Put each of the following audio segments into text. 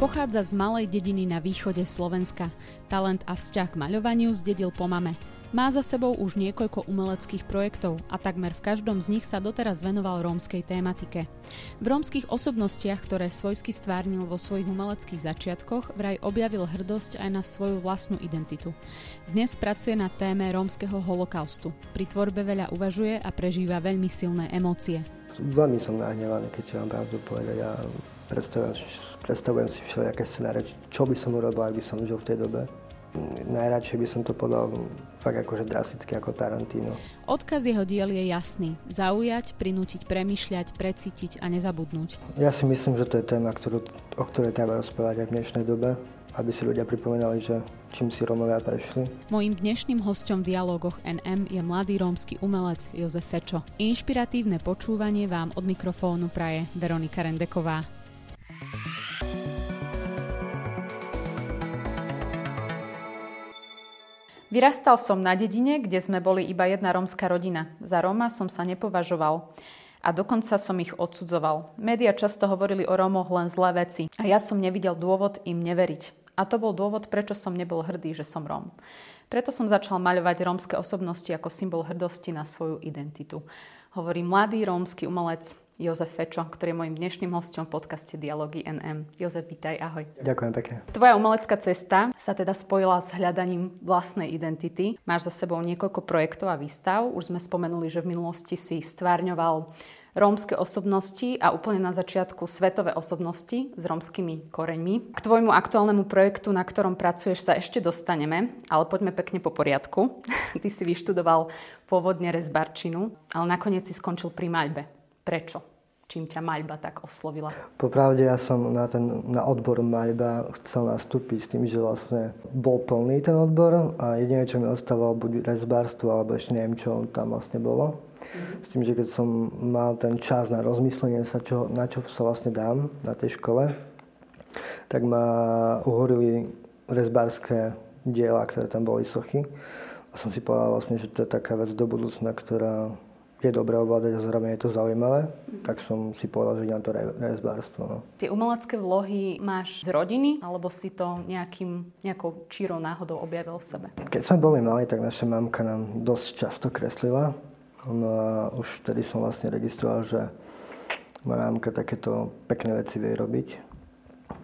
Pochádza z malej dediny na východe Slovenska. Talent a vzťah k maľovaniu zdedil po mame. Má za sebou už niekoľko umeleckých projektov a takmer v každom z nich sa doteraz venoval rómskej tématike. V rómskych osobnostiach, ktoré svojsky stvárnil vo svojich umeleckých začiatkoch, vraj objavil hrdosť aj na svoju vlastnú identitu. Dnes pracuje na téme rómskeho holokaustu. Pri tvorbe veľa uvažuje a prežíva veľmi silné emócie. Veľmi som nahnevaný, keď vám pravdu povedať. Ja predstavujem si všelijaké scenáre, čo by som urobil, ak by som žil v tej dobe. Najradšej by som to podal fakt akože drasticky ako Tarantino. Odkaz jeho diel je jasný. Zaujať, prinútiť, premýšľať, precítiť a nezabudnúť. Ja si myslím, že to je téma, o ktorej treba rozprávať aj v dnešnej dobe, aby si ľudia pripomínali, že čím si Rómovia prešli. Mojím dnešným hosťom v Dialógoch NM je mladý rómsky umelec Jozef Fečo. Inšpiratívne počúvanie vám od mikrofónu praje Veronika Rendeková. Vyrastal som na dedine, kde sme boli iba jedna rómska rodina. Za Róma som sa nepovažoval a dokonca som ich odsudzoval. Média často hovorili o Rómoch len zlé veci a ja som nevidel dôvod im neveriť. A to bol dôvod, prečo som nebol hrdý, že som Róm. Preto som začal maľovať rómske osobnosti ako symbol hrdosti na svoju identitu. Hovorí mladý rómsky umelec Jozef Fečo, ktorý je mojím dnešným hosťom v podcaste Dialógy NM. Jozef, vítaj, ahoj. Ďakujem pekne. Tvoja umelecká cesta sa teda spojila s hľadaním vlastnej identity. Máš za sebou niekoľko projektov a výstav. Už sme spomenuli, že v minulosti si stvárňoval rómske osobnosti a úplne na začiatku svetové osobnosti s rómskymi koreňmi. K tvojmu aktuálnemu projektu, na ktorom pracuješ, sa ešte dostaneme, ale poďme pekne po poriadku. Ty si vyštudoval pôvodne rezbarčinu, ale nakoniec si skončil pri maľbe. Prečo? Čím ťa maľba tak oslovila? Popravde ja som na odbor maľba chcel nastúpiť s tým, že vlastne bol plný ten odbor a jedine, čo mi ostávalo, buď rezbárstvo, alebo ešte neviem, čo tam vlastne bolo. S tým, že keď som mal ten čas na rozmyslenie sa, na čo sa vlastne dám na tej škole, tak ma uhorili rezbárske diela, ktoré tam boli sochy. A som si povedal vlastne, že to je taká vec do budúcna, ktorá je dobré ovládať a zároveň je to zaujímavé, tak som si povedal, že idem na to rezbárstvo. No. Tie umelecké vlohy máš z rodiny, alebo si to nejakou čírou náhodou objavil v sebe? Keď sme boli mali, tak naša mamka nám dosť často kreslila. No a už vtedy som vlastne registroval, že moja mamka takéto pekné veci vie robiť.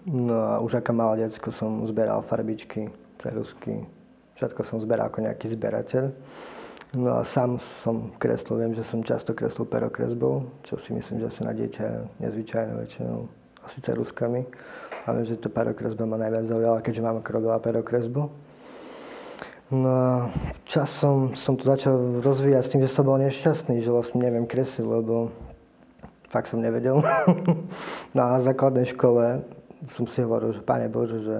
No a už ako malé decko som zberal farbičky, ceruzky, všetko som zberal ako nejaký zberateľ. No a sám som kreslil, viem, že som často kreslil perokresbou, čo si myslím, že asi na dieťa nezvyčajné väčšinou, asi ceruskami. A viem, že to perokresba ma najviac zaujala, keďže mamka robila perokresbu. No a časom som to začal rozvíjať s tým, že som bol nešťastný, že vlastne neviem kresliť, lebo fakt som nevedel. Na základnej škole som si hovoril, že Pane Bože, že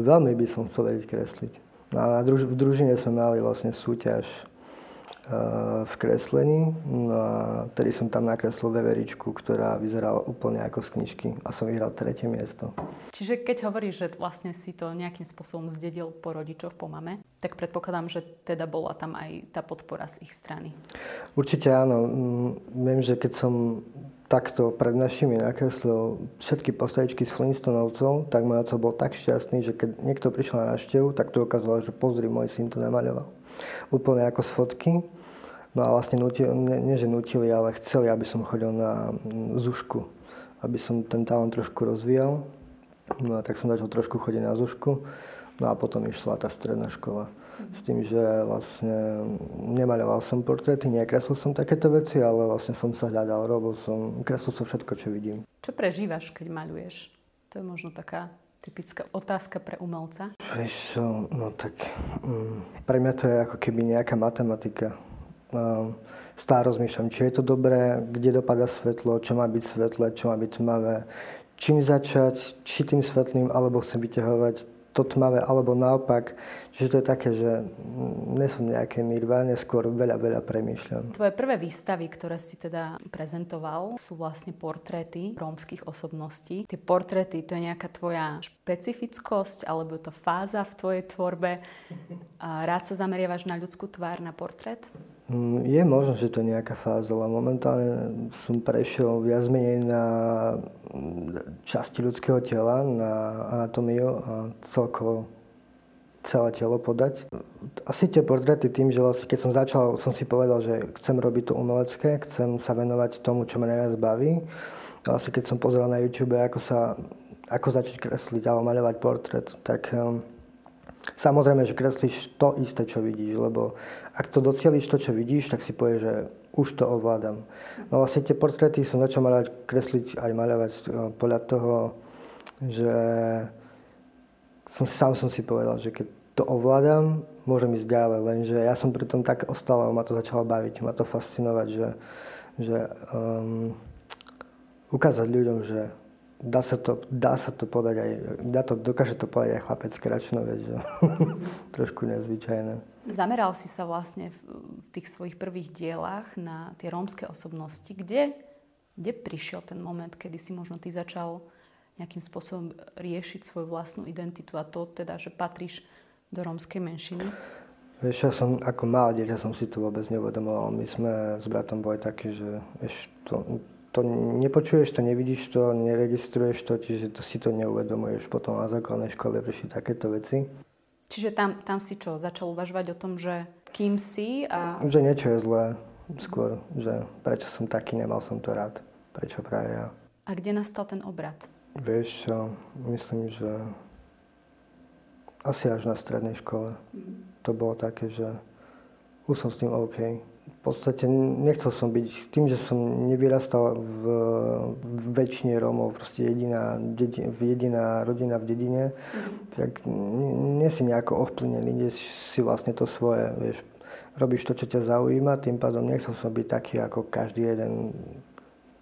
veľmi by som chcel vedieť kresliť. No a v družine sme mali vlastne súťaž v kreslení. No a tedy som tam nakreslil veveričku, ktorá vyzerala úplne ako z knižky a som vyhral 3. miesto. Čiže keď hovoríš, že vlastne si to nejakým spôsobom zdedil po rodičoch, po mame, tak predpokladám, že teda bola tam aj tá podpora z ich strany. Určite áno. Viem, že keď som takto pred našimi nakreslil všetky postavičky s Flintstonovcov, tak môj oco bol tak šťastný, že keď niekto prišiel na návštevu, tak to ukázalo, že pozri, môj syn to namaľoval. Úplne ako z fotky. No a vlastne nutili, ale chceli, aby som chodil na zušku, aby som ten talent trošku rozvíjal. No a tak som začal trošku chodiť na zušku. No a potom išla tá stredná škola. S tým, že vlastne nemaľoval som portréty, nekreslil som takéto veci, ale vlastne som sa hľadal, kreslil som všetko, čo vidím. Čo prežívaš, keď maľuješ? To je možno taká typická otázka pre umelca. Pre mňa to je ako keby nejaká matematika. Stále rozmýšľam, či je to dobré, kde dopadá svetlo, čo má byť svetlé, čo má byť tmavé. Čím začať, či tým svetlým, alebo chcem vyťahovať to tmavé, alebo naopak. Čiže to je také, že nie som nejaké nirváne, skôr veľa premýšľam. Tvoje prvé výstavy, ktoré si teda prezentoval, sú vlastne portréty rómskych osobností. Tie portréty, to je nejaká tvoja špecifickosť, alebo je to fáza v tvojej tvorbe. Rád sa zameriavaš na ľudskú tvár, na portrét? Je možno, že to je nejaká fáza, ale momentálne som prešiel viac menej na časti ľudského tela, na anatómiu a celkovo celé telo podať. Asi tie portréty tým, že keď som začal, som si povedal, že chcem robiť to umelecké, chcem sa venovať tomu, čo ma najviac baví. A asi keď som pozeral na YouTube, ako začať kresliť alebo maľovať portrét, tak samozrejme, že kreslíš to isté, čo vidíš, lebo ak to docieliš to, čo vidíš, tak si povieš, že už to ovládam. No vlastne tie portréty som začal maľovať, kresliť aj maľovať podľa toho, že sám som si povedal, že keď to ovládam, môžem ísť ďalej, lenže ja som pri tom tak ostal, ma to začalo baviť, ma to fascinovať, že ukázať ľuďom, že dá sa to podať aj, dokáže to podať aj chlapec Kračnovec, že trošku nezvyčajné. Zameral si sa vlastne v tých svojich prvých dielách na tie rómske osobnosti, kde prišiel ten moment, kedy si možno ty začal nejakým spôsobom riešiť svoju vlastnú identitu a to teda, že patríš do rómskej menšiny? Vieš, ja som ako malý dieťa som si to vôbec neuvedomoval. My sme s bratom boli takí, že to nepočuješ, to nevidíš, to neregistruješ to, čiže to si to neuvedomuješ. Potom na základnej škole prišli takéto veci. Čiže tam si čo? Začal uvažovať o tom, že kým si a... Že niečo je zlé. Skôr, že prečo som taký, nemal som to rád. Prečo práve ja. A kde nastal ten obrat? Vieš, myslím, že asi až na strednej škole. To bolo také, že už som s tým OK. V podstate nechcel som byť, tým, že som nevyrastal v väčšine Rómov, proste jediná rodina v dedine, tak nie si nejako ovplyvnený, ideš si vlastne to svoje, vieš. Robíš to, čo ťa zaujíma, tým pádom nechcel som byť taký ako každý jeden,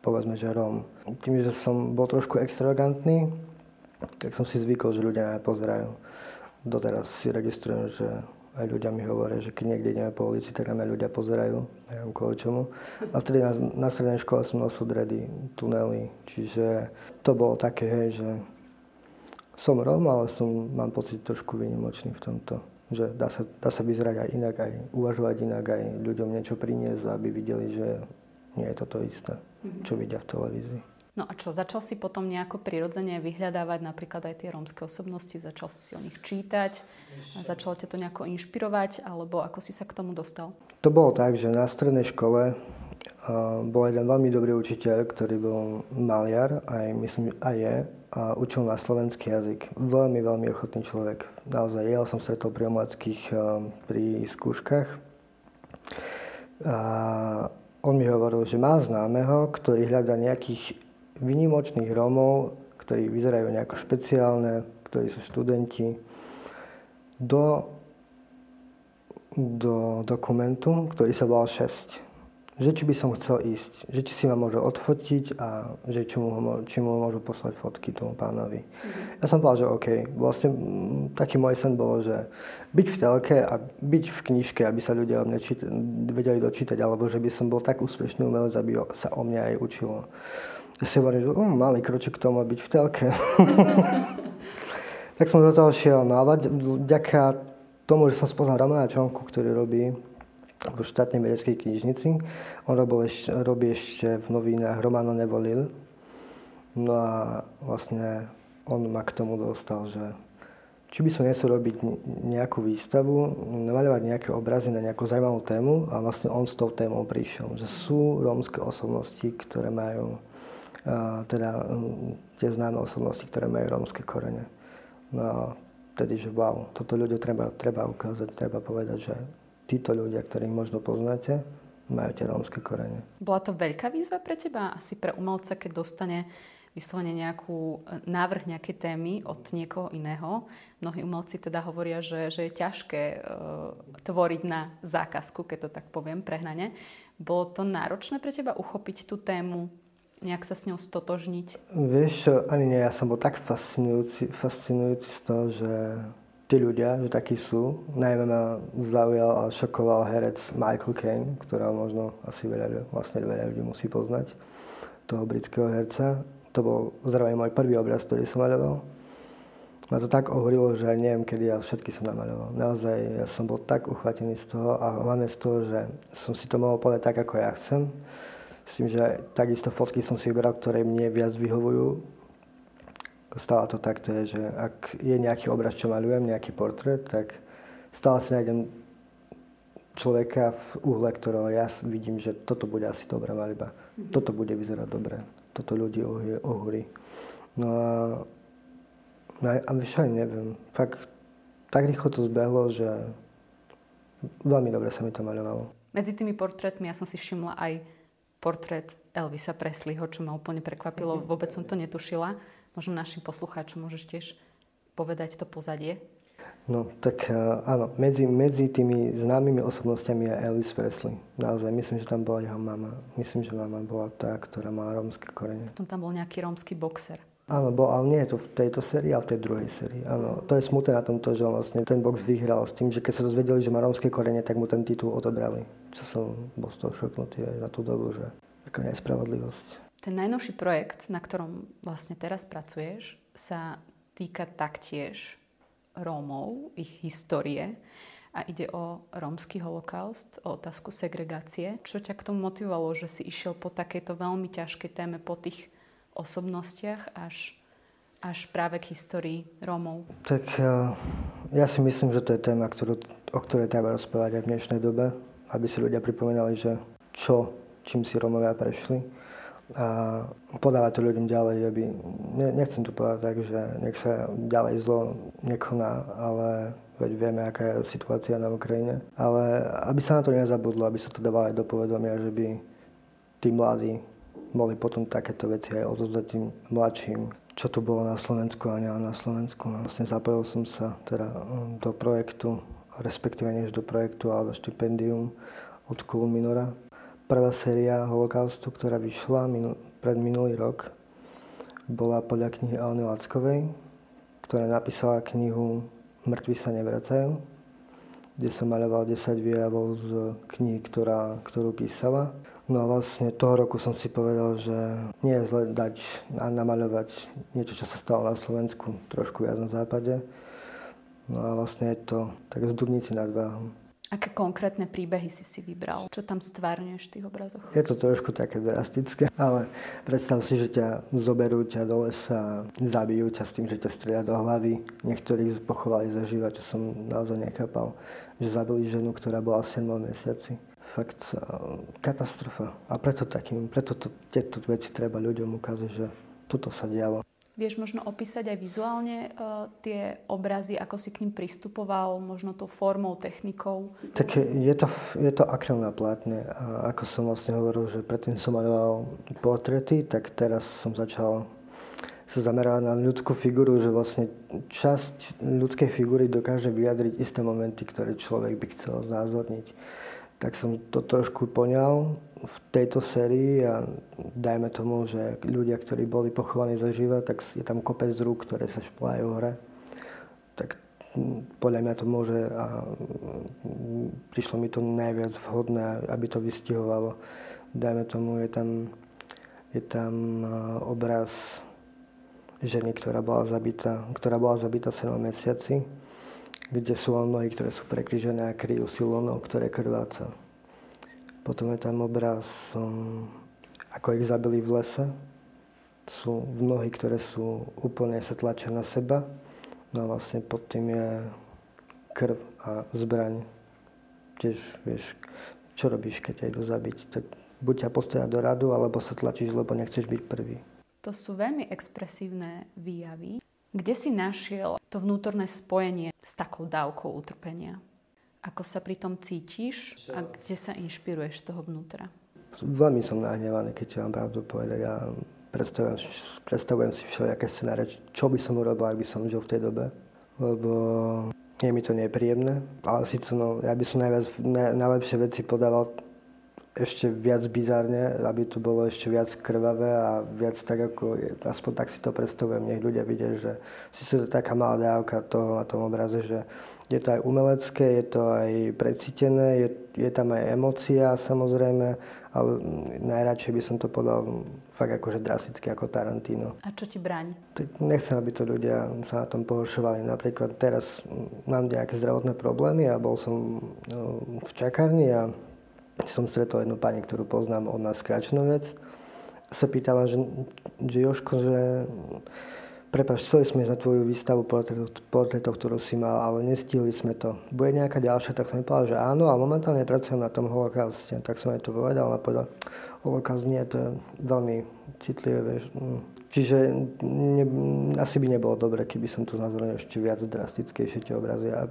povedzme, že Róm. Tým, že som bol trošku extravagantný, tak som si zvykol, že ľudia ma pozerajú. Doteraz si registrujem, že aj ľudia mi hovoria, že keď niekde ideme po ulici, tak na mňa ľudia pozerajú, neviem kvôli čomu. A vtedy na strednej škole som nosil dredy, tunely, čiže to bolo také, hej, že som Róm, ale mám pocit trošku výnimočný v tomto. Že dá sa vyzerať aj inak, aj uvažovať inak, aj ľuďom niečo priniesť, aby videli, že nie je to isté, čo vidia v televízii. No a čo, začal si potom nejako prirodzene vyhľadávať napríklad aj tie rómske osobnosti? Začal si o nich čítať? Začalo ťa to nejako inšpirovať? Alebo ako si sa k tomu dostal? To bolo tak, že na strednej škole bol jeden veľmi dobrý učiteľ, ktorý bol maliar, aj myslím, aj je, a učil na slovenský jazyk. Veľmi, veľmi ochotný človek. Naozaj, ja som stretol pri omladských pri skúškach. On mi hovoril, že má známeho, ktorý hľadá nejakých výnimočných Rómov, ktorí vyzerajú nejako špeciálne, ktorí sú študenti, do dokumentu, ktorý sa volal 6. Že či by som chcel ísť, že či si ma môžu odfotiť a že či mu môžu poslať fotky tomu pánovi. Ja som povedal, že OK. Vlastne taký môj sen bolo, že byť v telke a byť v knižke, aby sa ľudia o mne vedeli dočítať, alebo že by som bol tak úspešný umelec, aby sa o mne aj učilo. Ja si hovorím, že malý kroček k tomu byť v telke. Tak som do toho šiel. No a vďaka tomu, že som spoznal Romana Čonku, ktorý robí v štátnej vedeckej knižnici. On robí ešte v novinách Romano Nevolil. No a vlastne on ma k tomu dostal, že či by som nesol robiť nejakú výstavu, namaľovať nejaké obrazy na nejakú zaujímavú tému a vlastne on s tou témou prišiel, že sú rómske osobnosti, ktoré majú, tie známe osobnosti, ktoré majú rómske korene. No a vtedy, že wow, toto ľudia treba ukázať, treba povedať, že títo ľudia, ktorých možno poznáte, majú tie rómske korene. Bola to veľká výzva pre teba? Asi pre umelca, keď dostane vyslovene návrh nejakej témy od niekoho iného. Mnohí umelci teda hovoria, že je ťažké tvoriť na zákazku, keď to tak poviem prehnane. Bolo to náročné pre teba uchopiť tú tému, nejak sa s ňou stotožniť? Vieš, ani nie, ja som bol tak fascinujúci z toho, že tí ľudia, že takí sú. Najmä ma zaujal a šokoval herec Michael Caine, ktorého možno asi veľa ľudí musí poznať, toho britského herca. To bol zrovna môj prvý obraz, ktorý som maľoval. ma to tak ohrilo, že neviem, kedy ja všetky som namaľoval. Naozaj, ja som bol tak uchvatený z toho a hlavne z toho, že som si to mohol povedať tak, ako ja chcem. S tým, že takisto fotky som si vybral, ktoré mne viac vyhovujú. Stále to takto je, že ak je nejaký obraz, čo maľujem, nejaký portrét, tak stále si nájdem človeka v uhle, ktorého ja vidím, že toto bude asi dobrá maľba. Toto bude vyzerať dobre. Toto ľudí ohúri. No a vieš, aj neviem, fakt tak rýchlo to zbehlo, že veľmi dobre sa mi to maľovalo. Medzi tými portrétmi ja som si všimla aj portrét Elvisa Presleyho, čo ma úplne prekvapilo, vôbec som to netušila. Možno našim poslucháčom môžeš tiež povedať to pozadie. No tak áno, medzi tými známymi osobnostiami je Elvis Presley. Naozaj, myslím, že tam bola jeho mama. Myslím, že mama bola tá, ktorá mala rómske korene. Potom tam bol nejaký rómsky boxer. Áno, bol, ale nie je to v tejto sérii, ale v tej druhej sérii. Áno, to je smutné na tomto, že vlastne ten box vyhral s tým, že keď sa dozvedeli, že má rómske korene, tak mu ten titul odobrali. Čo som bol z toho šoknutý aj na tú dobu, že taká nespravodlivosť. Ten najnovší projekt, na ktorom vlastne teraz pracuješ, sa týka taktiež Rómov, ich histórie a ide o rómsky holokaust, o otázku segregácie. Čo ťa k tomu motivovalo, že si išiel po takejto veľmi ťažkej téme, po tých osobnostiach až práve k histórii Rómov? Tak ja si myslím, že to je téma, o ktorej treba rozprávať aj v dnešnej dobe, aby si ľudia pripomenali, že čím si Rómovia prešli a podávať to ľuďom ďalej, aby nechcem to povedať tak, že nech sa ďalej zlo nekoná, ale veď vieme, aká je situácia na Ukrajine. Ale aby sa na to nezabudlo, aby sa to dávalo aj do povedomia, že by tí mladí boli potom takéto veci aj odovzdať tým mladším, čo tu bolo na Slovensku a nie na Slovensku. Vlastne zapojil som sa teda do projektu, respektíve než do projektu, ale do štipendium od Kolminora. Prvá séria holokaustu, ktorá vyšla pred minulý rok, bola podľa knihy Anny Lackovej, ktorá napísala knihu Mŕtvi sa nevracajú, kde som maľoval 10 výjavov z knihy, ktorú písala. No a vlastne toho roku som si povedal, že nie je zle dať a namaľovať niečo, čo sa stalo na Slovensku, trošku viac na západe. No a vlastne je to tak z Dubnici nad Váhom. Aké konkrétne príbehy si vybral? Čo tam stvárňuješ v tých obrazoch? Je to trošku také drastické, ale predstav si, že ťa zoberú ťa do lesa, zabijú ťa s tým, že ťa strieľa do hlavy. Niektorých pochovali zaživa, čo som naozaj nechápal, že zabili ženu, ktorá bola v 7. mesiaci. Fakt katastrofa. A preto tieto veci treba ľuďom ukázať, že toto sa dialo. Vieš možno opísať aj vizuálne tie obrazy, ako si k nim pristupoval, možno tou formou, technikou? Tak je to akrylné plátne. A ako som vlastne hovoril, že predtým som maľoval portréty, tak teraz som začal sa zamerať na ľudskú figuru, že vlastne časť ľudskej figury dokáže vyjadriť isté momenty, ktoré človek by chcel znázorniť. Tak som to trošku poňal v tejto sérii a dajme tomu, že ľudia, ktorí boli pochovaní zaživa, tak je tam kopec rúk, ktoré sa šplájú hore. Tak podľa mňa to môže a prišlo mi to najviac vhodné, aby to vystihovalo. Dajme tomu, je tam obraz ženy, ktorá bola zabitá 7 mesiaci. Kde sú len nohy, ktoré sú prekrižené a kryjú si lono, ktoré krváca. Potom je tam obraz, ako ich zabili v lese. Sú nohy, ktoré sú úplne sa tlačia na seba. No a vlastne pod tým je krv a zbraň. Tiež vieš, čo robíš, keď ťa idú zabiť. Tak buď ťa postoja do radu, alebo sa tlačíš, lebo nechceš byť prvý. To sú veľmi expresívne výjavy. Kde si našiel to vnútorné spojenie s takou dávkou utrpenia? Ako sa pri tom cítiš a kde sa inšpiruješ z toho vnútra? Veľmi som nahnevaný, keď ti mám pravdu povedať. Ja predstavujem si všelijaké scenáre, čo by som urobil, ak by som žil v tej dobe. Lebo je mi to nepríjemné. Ale síce ja by som najlepšie veci podával ešte viac bizárne, aby to bolo ešte viac krvavé a viac tak, ako aspoň tak si to predstavujem, nech ľudia vidia, že síce to je taká malá dávka toho na tom obraze, že je to aj umelecké, je to aj precítené, je tam aj emócia samozrejme, ale najradšej by som to podal fakt akože drasticky ako Tarantino. A čo ti bráni? Nechcem, aby to ľudia sa na tom pohoršovali. Napríklad teraz mám nejaké zdravotné problémy a bol som v čakárni a som stretol jednu pani, ktorú poznám od nás Kračnovec. Sa pýtala, že Jožko, že... Prepáč, chceli sme ísť na tvoju výstavu portrétov, ktorú si mal, ale nestihli sme to. Bude nejaká ďalšia? Tak som mi povedal, že áno, a momentálne pracujem na tom holokauste. Tak som aj to povedal a povedal, holokaust nie, to je veľmi citlivé, vieš. Čiže asi by nebolo dobre, keby som to znázornil ešte viac drastickejšie tie obrazy. A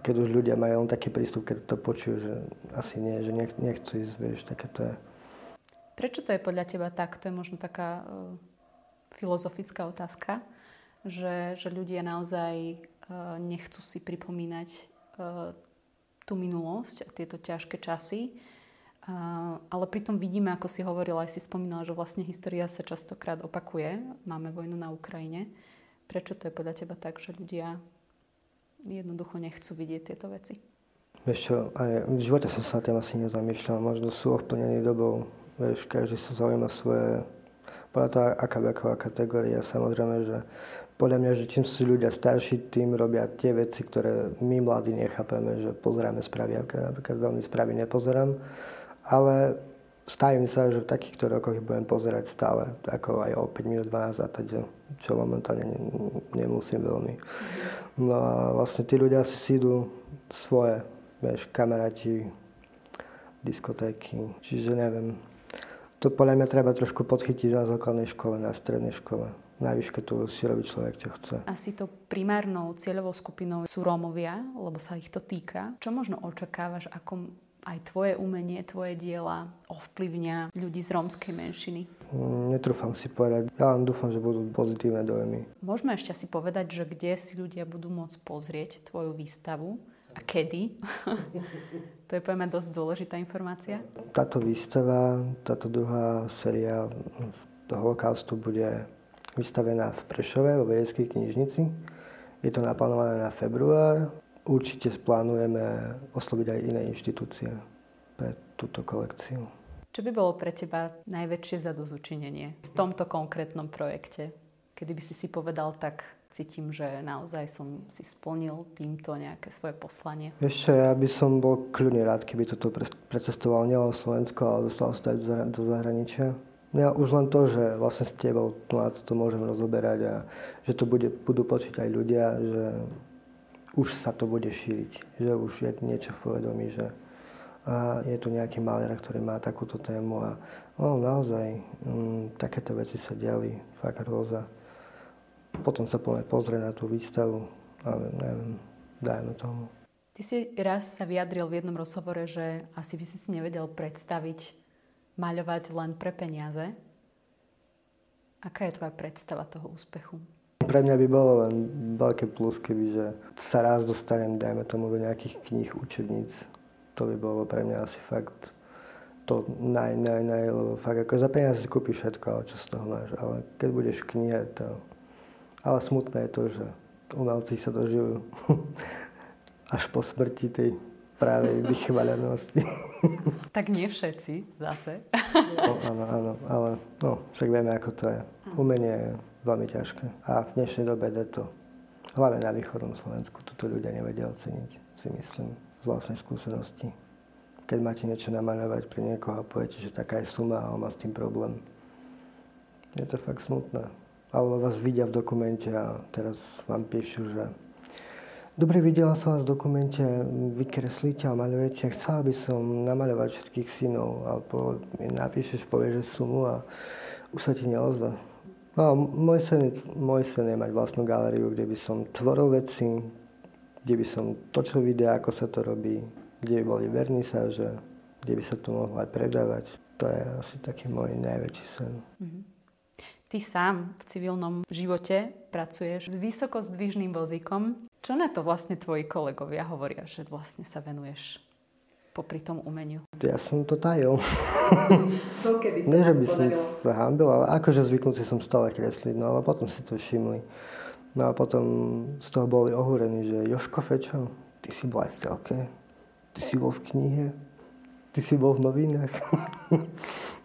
keď už ľudia majú len taký prístup, keď to počujú, že asi nie, že nechcú ísť, vieš, také to je. Prečo to je podľa teba tak? To je možno taká... filozofická otázka, že ľudia naozaj nechcú si pripomínať tú minulosť a tieto ťažké časy. Ale pritom vidíme, ako si hovorila, aj si spomínala, že vlastne história sa častokrát opakuje. Máme vojnu na Ukrajine. Prečo to je podľa teba tak, že ľudia jednoducho nechcú vidieť tieto veci? Vieš čo, aj v živote som sa tým asi nezamýšľal. Možno sú ovplnení dobou. Vieš, každý sa zaujíma svoje... Bola to aká veková kategória, samozrejme, že podľa mňa, že čím sú ľudia starší, tým robia tie veci, ktoré my mladí nechápeme, že pozeráme správy, napríklad veľmi správy nepozerám, ale stavím sa, že v takýchto rokoch budem pozerať stále, ako aj o 5 minút 12 a teda, čo momentálne nemusím veľmi. No a vlastne tí ľudia si idú svoje, vieš, kamaráti, diskotéky, čiže neviem. To podľa mňa treba trošku podchytiť na základnej škole, na strednej škole. Na výške to si robí človek, čo chce. Asi to primárnou cieľovou skupinou sú Rómovia, lebo sa ich to týka. Čo možno očakávaš, ako aj tvoje umenie, tvoje diela ovplyvňa ľudí z rómskej menšiny? Netrúfam si povedať. Ja len dúfam, že budú pozitívne dojmy. Môžeme ešte si povedať, že kde si ľudia budú môcť pozrieť tvoju výstavu? A kedy? To je poviem dosť dôležitá informácia. Táto výstava, táto druhá séria holokaustu bude vystavená v Prešove, vo vedeckej knižnici. Je to naplánované na február. Určite plánujeme osloviť aj iné inštitúcie pre túto kolekciu. Čo by bolo pre teba najväčšie zadozučinenie v tomto konkrétnom projekte? Kedy by si si povedal tak... Cítim, že naozaj som si splnil týmto nejaké svoje poslanie. Ešte ja by som bol kľudne rád, keby toto precestoval nielen Slovensko, ale dostal sa aj do zahraničia. Ja už len to, že vlastne s tebou na toto môžem rozoberať a že to budú počuť aj ľudia, že už sa to bude šíriť, že už je niečo v povedomí, že a je tu nejaký maliar, ktorý má takúto tému a naozaj takéto veci sa diali, fakt hrôza. Potom sa pozrie na tú výstavu, ale neviem, dajme tomu. Ty si raz sa vyjadril v jednom rozhovore, že asi by si si nevedel predstaviť maľovať len pre peniaze. Aká je tvoja predstava toho úspechu? Pre mňa by bolo len veľké plus, kebyže sa raz dostanem, dajme tomu, do nejakých kníh, učebníc. To by bolo pre mňa asi fakt to naj, lebo fakt ako za peniaze si kúpiš všetko, ale čo z toho máš. Ale keď budeš v knihe, to... Ale smutné je to, že umelci sa dožijú až po smrti tej právej vychváľanosti. Tak nie všetci zase. Áno, ale však vieme, ako to je. Umenie je veľmi ťažké a v dnešnej dobe je to. Hlavne na východnom Slovensku toto ľudia nevedia oceniť, si myslím, z vlastnej skúsenosti. Keď máte niečo namaľovať pre niekoho a poviete, že taká je suma a on má s tým problém, je to fakt smutné. Alebo vás vidia v dokumente a teraz vám píšu, že dobre, videla som vás v dokumente, vykreslíte a maľujete, chcela by som namaľovať všetkých synov. A napíšeš, povieš sumu a už sa ti neozve. No, môj sen je mať vlastnú galériu, kde by som tvoril veci, kde by som točil videá, ako sa to robí, kde by boli vernisáže, kde by sa to mohlo aj predávať. To je asi taký môj najväčší sen. Mm-hmm. Ty sám v civilnom živote pracuješ s vysokozdvižným vozíkom. Čo na to vlastne tvoji kolegovia hovoria, že vlastne sa venuješ popri tom umeniu? Ja som to tajil. Dokedy som to podaril? Nie, že by som sa hanbil, ale akože zvyknutý som stále kresliť, no ale potom si to všimli. No a potom z toho boli ohúrení, že Jožko Fečo, ty si bol aj v telke, ty si bol v knihe, ty si bol v novinách.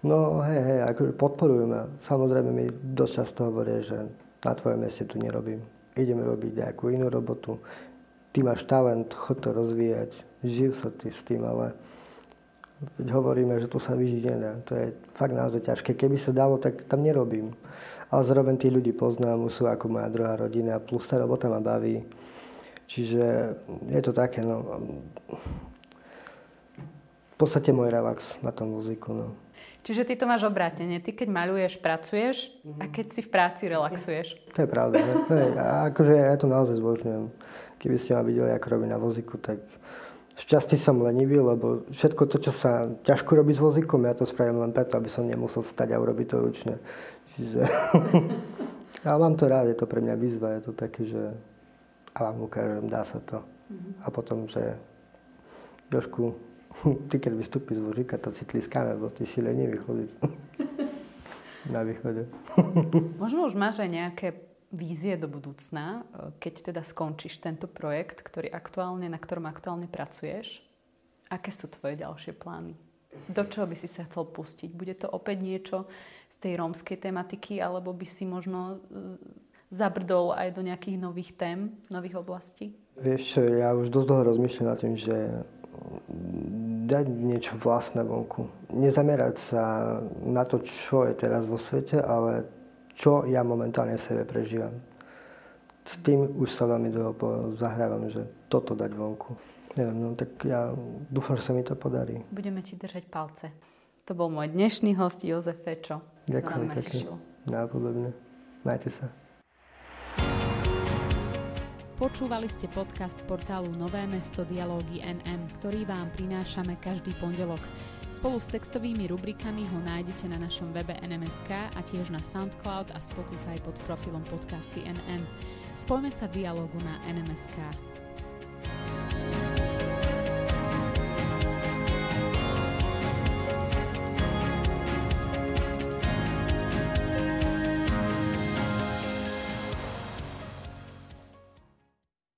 No hej, akože podporujeme. Samozrejme mi dosť často hovoria, že na tvojom meste tu nerobím. Ideme robiť nejakú inú robotu. Ty máš talent, chod to rozvíjať, živ sa ty s tým, ale hovoríme, že tu sa vyžiť nedá. To je fakt naozaj ťažké. Keby sa dalo, tak tam nerobím. Ale zároveň tých ľudí poznám, sú ako moja druhá rodina, plus tá robota ma baví. Čiže je to také, no... V podstate môj relax na tom muziku, no. Čiže ty to máš obrátenie. Ty keď maľuješ, pracuješ a keď si v práci relaxuješ. To je pravda, ne? Hej, akože ja to naozaj zbožňujem. Keby ste ma videli, ako robím na voziku, tak v časti som lenivý, lebo všetko to, čo sa ťažko robí s vozikom, ja to spravím len preto, aby som nemusel vstať a urobiť to ručne. Čiže... Ale mám to rád, je to pre mňa výzva, je to také, že... A vám ukážem, dá sa to. A potom, že... Trošku... Ty, keď vystúpiš z vozíka, to si tliskáme, bo ty šilenie vychodíš na východe. Možno už máš aj nejaké vízie do budúcna, keď teda skončíš tento projekt, na ktorom aktuálne pracuješ. Aké sú tvoje ďalšie plány? Do čoho by si sa chcel pustiť? Bude to opäť niečo z tej rómskej tematiky, alebo by si možno zabrdol aj do nejakých nových tém, nových oblastí? Vieš, ja už dosť dlho rozmýšľam nad tým, že dať niečo vlastné vonku. Nezamerať sa na to, čo je teraz vo svete, ale čo ja momentálne v sebe prežívam. S tým už sa veľmi dlho zahrávam, že toto dať vonku. Neviem, no tak ja dúfam, že sa mi to podarí. Budeme ti držať palce. To bol môj dnešný host Jozef Fečo. Ďakujem pekne. Napodobne. Majte sa. Počúvali ste podcast portálu Nové mesto Dialógy NM, ktorý vám prinášame každý pondelok. Spolu s textovými rubrikami ho nájdete na našom webe nm.sk a tiež na Soundcloud a Spotify pod profilom podcasty NM. Spojme sa v dialógu na nm.sk.